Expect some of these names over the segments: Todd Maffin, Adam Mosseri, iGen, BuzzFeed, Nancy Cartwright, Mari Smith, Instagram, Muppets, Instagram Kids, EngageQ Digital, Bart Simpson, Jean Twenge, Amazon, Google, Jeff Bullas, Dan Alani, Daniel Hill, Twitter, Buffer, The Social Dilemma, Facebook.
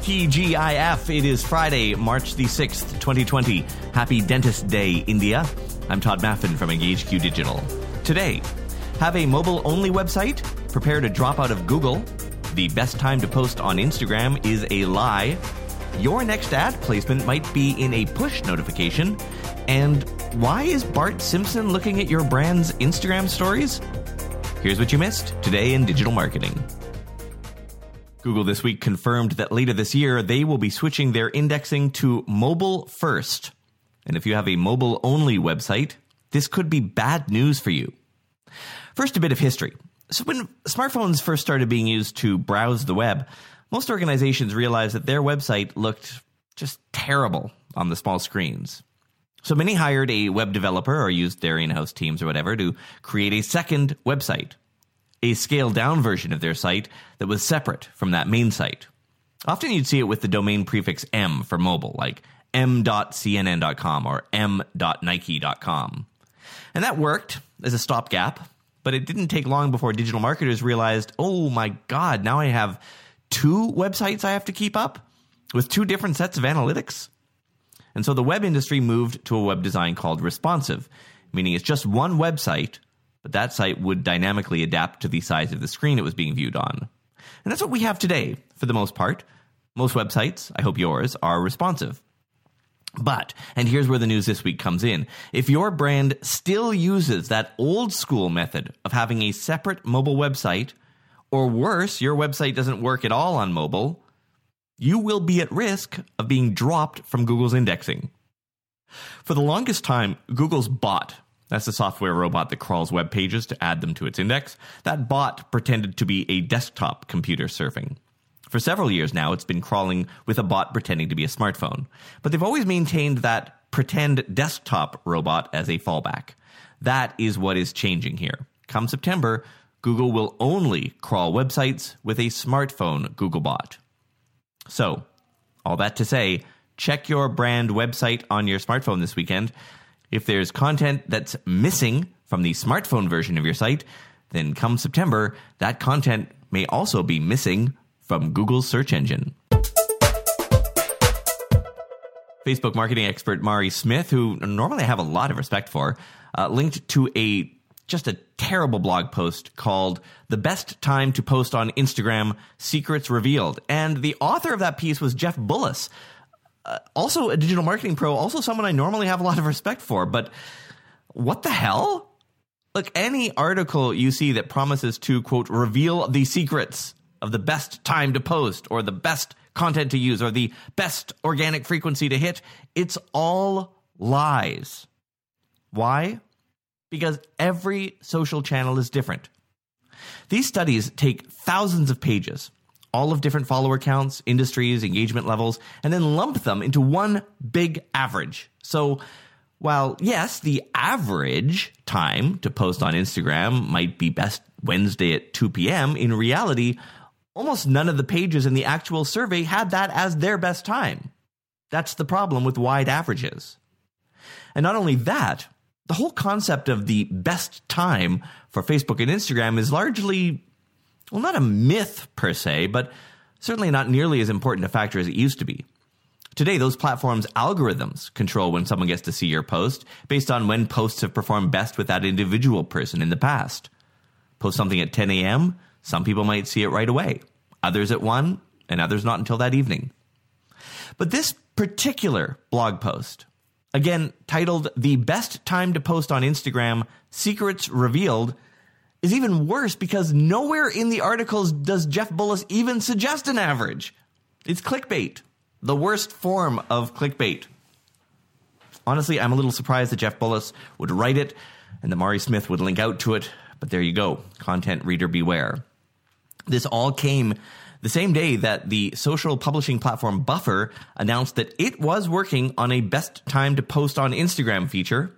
TGIF. It is Friday, March the 6th, 2020. Happy Dentist Day, India. I'm Todd Maffin from EngageQ Digital. Today, have a mobile-only website? Prepare to drop out of Google. The best time to post on Instagram is a lie. Your next ad placement might be in a push notification. And why is Bart Simpson looking at your brand's Instagram stories? Here's what you missed today in digital marketing. Google this week confirmed that later this year, they will be switching their indexing to mobile first. And if you have a mobile-only website, this could be bad news for you. First, a bit of history. So when smartphones first started being used to browse the web, most organizations realized that their website looked just terrible on the small screens. So many hired a web developer or used their in-house teams or whatever to create a second website, a scaled-down version of their site that was separate from that main site. Often you'd see it with the domain prefix M for mobile, like m.cnn.com or m.nike.com. And that worked as a stopgap, but it didn't take long before digital marketers realized, oh my God, now I have two websites I have to keep up with two different sets of analytics. And so the web industry moved to a web design called responsive, meaning it's just one website, but that site would dynamically adapt to the size of the screen it was being viewed on. And that's what we have today, for the most part. Most websites, I hope yours, are responsive. But, and here's where the news this week comes in, if your brand still uses that old school method of having a separate mobile website, or worse, your website doesn't work at all on mobile, you will be at risk of being dropped from Google's indexing. For the longest time, Google's bot, that's the software robot that crawls web pages to add them to its index, that bot pretended to be a desktop computer serving. For several years now, it's been crawling with a bot pretending to be a smartphone. But they've always maintained that pretend desktop robot as a fallback. That is what is changing here. Come September, Google will only crawl websites with a smartphone Google bot. So, all that to say, check your brand website on your smartphone this weekend. If there's content that's missing from the smartphone version of your site, then come September, that content may also be missing from Google's search engine. Facebook marketing expert Mari Smith, who normally I have a lot of respect for, linked to a terrible blog post called The Best Time to Post on Instagram, Secrets Revealed. And the author of that piece was Jeff Bullas, also a digital marketing pro, also someone I normally have a lot of respect for. But what the hell? Look, any article you see that promises to, quote, reveal the secrets of the best time to post or the best content to use or the best organic frequency to hit, it's all lies. Why? Because every social channel is different. These studies take thousands of pages, all of different follower counts, industries, engagement levels, and then lump them into one big average. So while, yes, the average time to post on Instagram might be best Wednesday at 2 p.m., in reality, almost none of the pages in the actual survey had that as their best time. That's the problem with wide averages. And not only that, the whole concept of the best time for Facebook and Instagram is largely, well, not a myth per se, but certainly not nearly as important a factor as it used to be. Today, those platforms' algorithms control when someone gets to see your post based on when posts have performed best with that individual person in the past. Post something at 10 a.m., some people might see it right away, others at 1, and others not until that evening. But this particular blog post, again, titled The Best Time to Post on Instagram, Secrets Revealed, is even worse because nowhere in the articles does Jeff Bullas even suggest an average. It's clickbait, the worst form of clickbait. Honestly, I'm a little surprised that Jeff Bullas would write it and that Mari Smith would link out to it. But there you go. Content reader beware. This all came the same day that the social publishing platform Buffer announced that it was working on a best time to post on Instagram feature.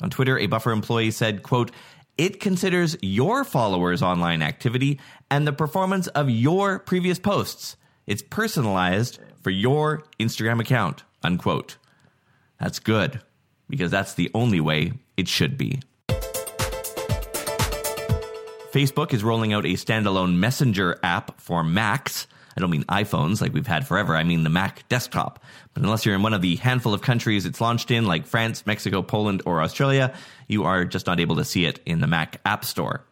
On Twitter, a Buffer employee said, quote, it considers your followers' online activity and the performance of your previous posts. It's personalized for your Instagram account, unquote. That's good, because that's the only way it should be. Facebook is rolling out a standalone Messenger app for Macs, I don't mean iPhones like we've had forever. I mean the Mac desktop. But unless you're in one of the handful of countries it's launched in, like France, Mexico, Poland, or Australia, you are just not able to see it in the Mac App Store.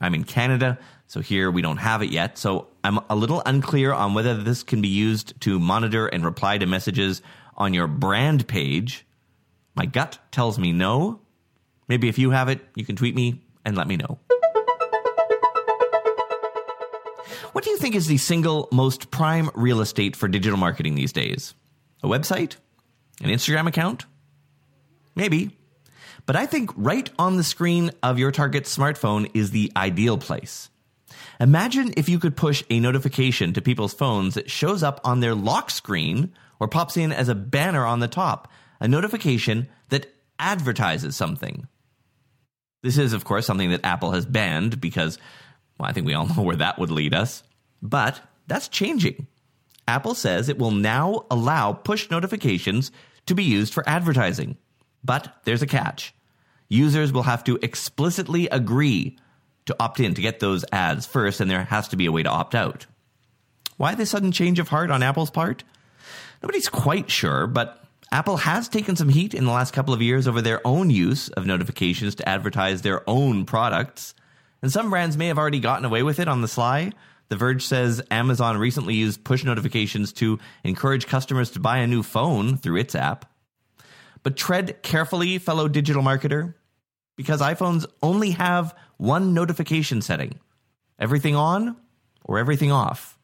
I'm in Canada, so here we don't have it yet. So I'm a little unclear on whether this can be used to monitor and reply to messages on your brand page. My gut tells me no. Maybe if you have it, you can tweet me and let me know. What do you think is the single most prime real estate for digital marketing these days? A website? An Instagram account? Maybe. But I think right on the screen of your target's smartphone is the ideal place. Imagine if you could push a notification to people's phones that shows up on their lock screen or pops in as a banner on the top, a notification that advertises something. This is, of course, something that Apple has banned because, well, I think we all know where that would lead us. But that's changing. Apple says it will now allow push notifications to be used for advertising. But there's a catch. Users will have to explicitly agree to opt in to get those ads first, and there has to be a way to opt out. Why this sudden change of heart on Apple's part? Nobody's quite sure, but Apple has taken some heat in the last couple of years over their own use of notifications to advertise their own products. And some brands may have already gotten away with it on the sly. The Verge says Amazon recently used push notifications to encourage customers to buy a new phone through its app. But tread carefully, fellow digital marketer, because iPhones only have one notification setting: everything on or everything off.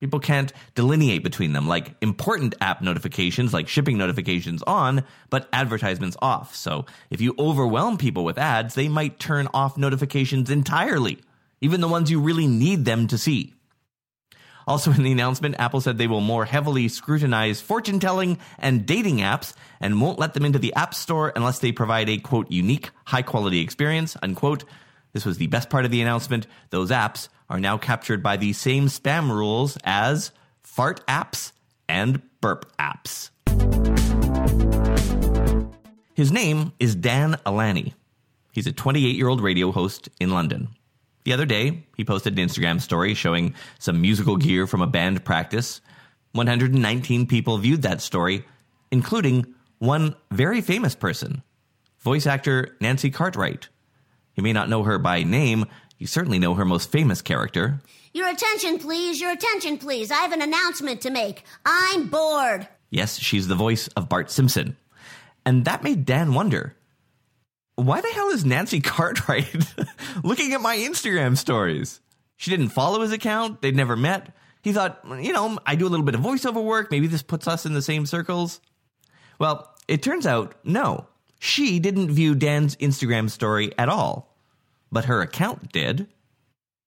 People can't delineate between them, like important app notifications, like shipping notifications on, but advertisements off. So if you overwhelm people with ads, they might turn off notifications entirely, even the ones you really need them to see. Also in the announcement, Apple said they will more heavily scrutinize fortune-telling and dating apps and won't let them into the App Store unless they provide a, quote, unique, high-quality experience, unquote. This was the best part of the announcement. Those apps are now captured by the same spam rules as fart apps and burp apps. His name is Dan Alani. He's a 28-year-old radio host in London. The other day, he posted an Instagram story showing some musical gear from a band practice. 119 people viewed that story, including one very famous person, voice actor Nancy Cartwright. You may not know her by name. You certainly know her most famous character. Your attention, please. Your attention, please. I have an announcement to make. I'm bored. Yes, she's the voice of Bart Simpson. And that made Dan wonder, why the hell is Nancy Cartwright looking at my Instagram stories? She didn't follow his account. They'd never met. He thought, you know, I do a little bit of voiceover work. Maybe this puts us in the same circles. Well, it turns out, no. She didn't view Dan's Instagram story at all, but her account did.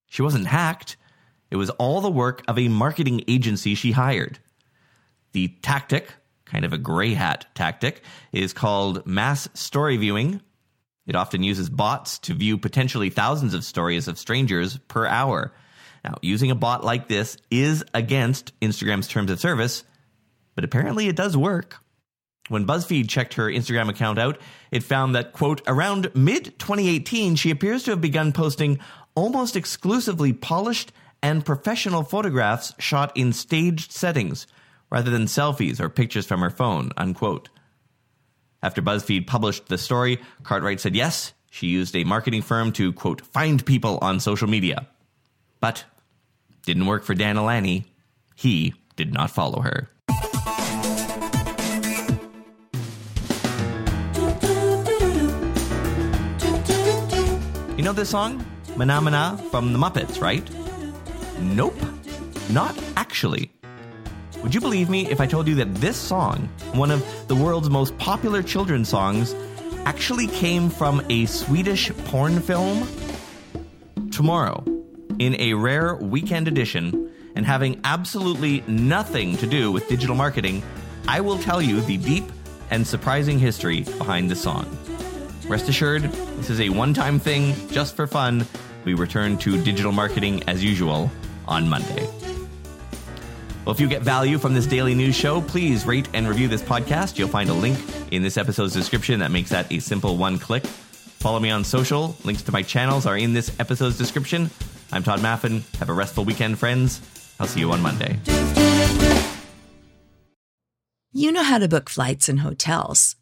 She wasn't hacked. It was all the work of a marketing agency she hired. The tactic, kind of a gray hat tactic, is called mass story viewing. It often uses bots to view potentially thousands of stories of strangers per hour. Now, using a bot like this is against Instagram's terms of service, but apparently it does work. When BuzzFeed checked her Instagram account out, it found that, quote, around mid-2018, she appears to have begun posting almost exclusively polished and professional photographs shot in staged settings, rather than selfies or pictures from her phone, unquote. After BuzzFeed published the story, Cartwright said yes, she used a marketing firm to, quote, find people on social media. But didn't work for Dan Alani. He did not follow her. You know this song, Mana Mana from the Muppets, right? Nope, not actually. Would you believe me if I told you that this song, one of the world's most popular children's songs, actually came from a Swedish porn film? Tomorrow, in a rare weekend edition, and having absolutely nothing to do with digital marketing, I will tell you the deep and surprising history behind the song. Rest assured, this is a one-time thing, just for fun. We return to digital marketing as usual on Monday. Well, if you get value from this daily news show, please rate and review this podcast. You'll find a link in this episode's description that makes that a simple one click. Follow me on social. Links to my channels are in this episode's description. I'm Todd Maffin. Have a restful weekend, friends. I'll see you on Monday. You know how to book flights and hotels.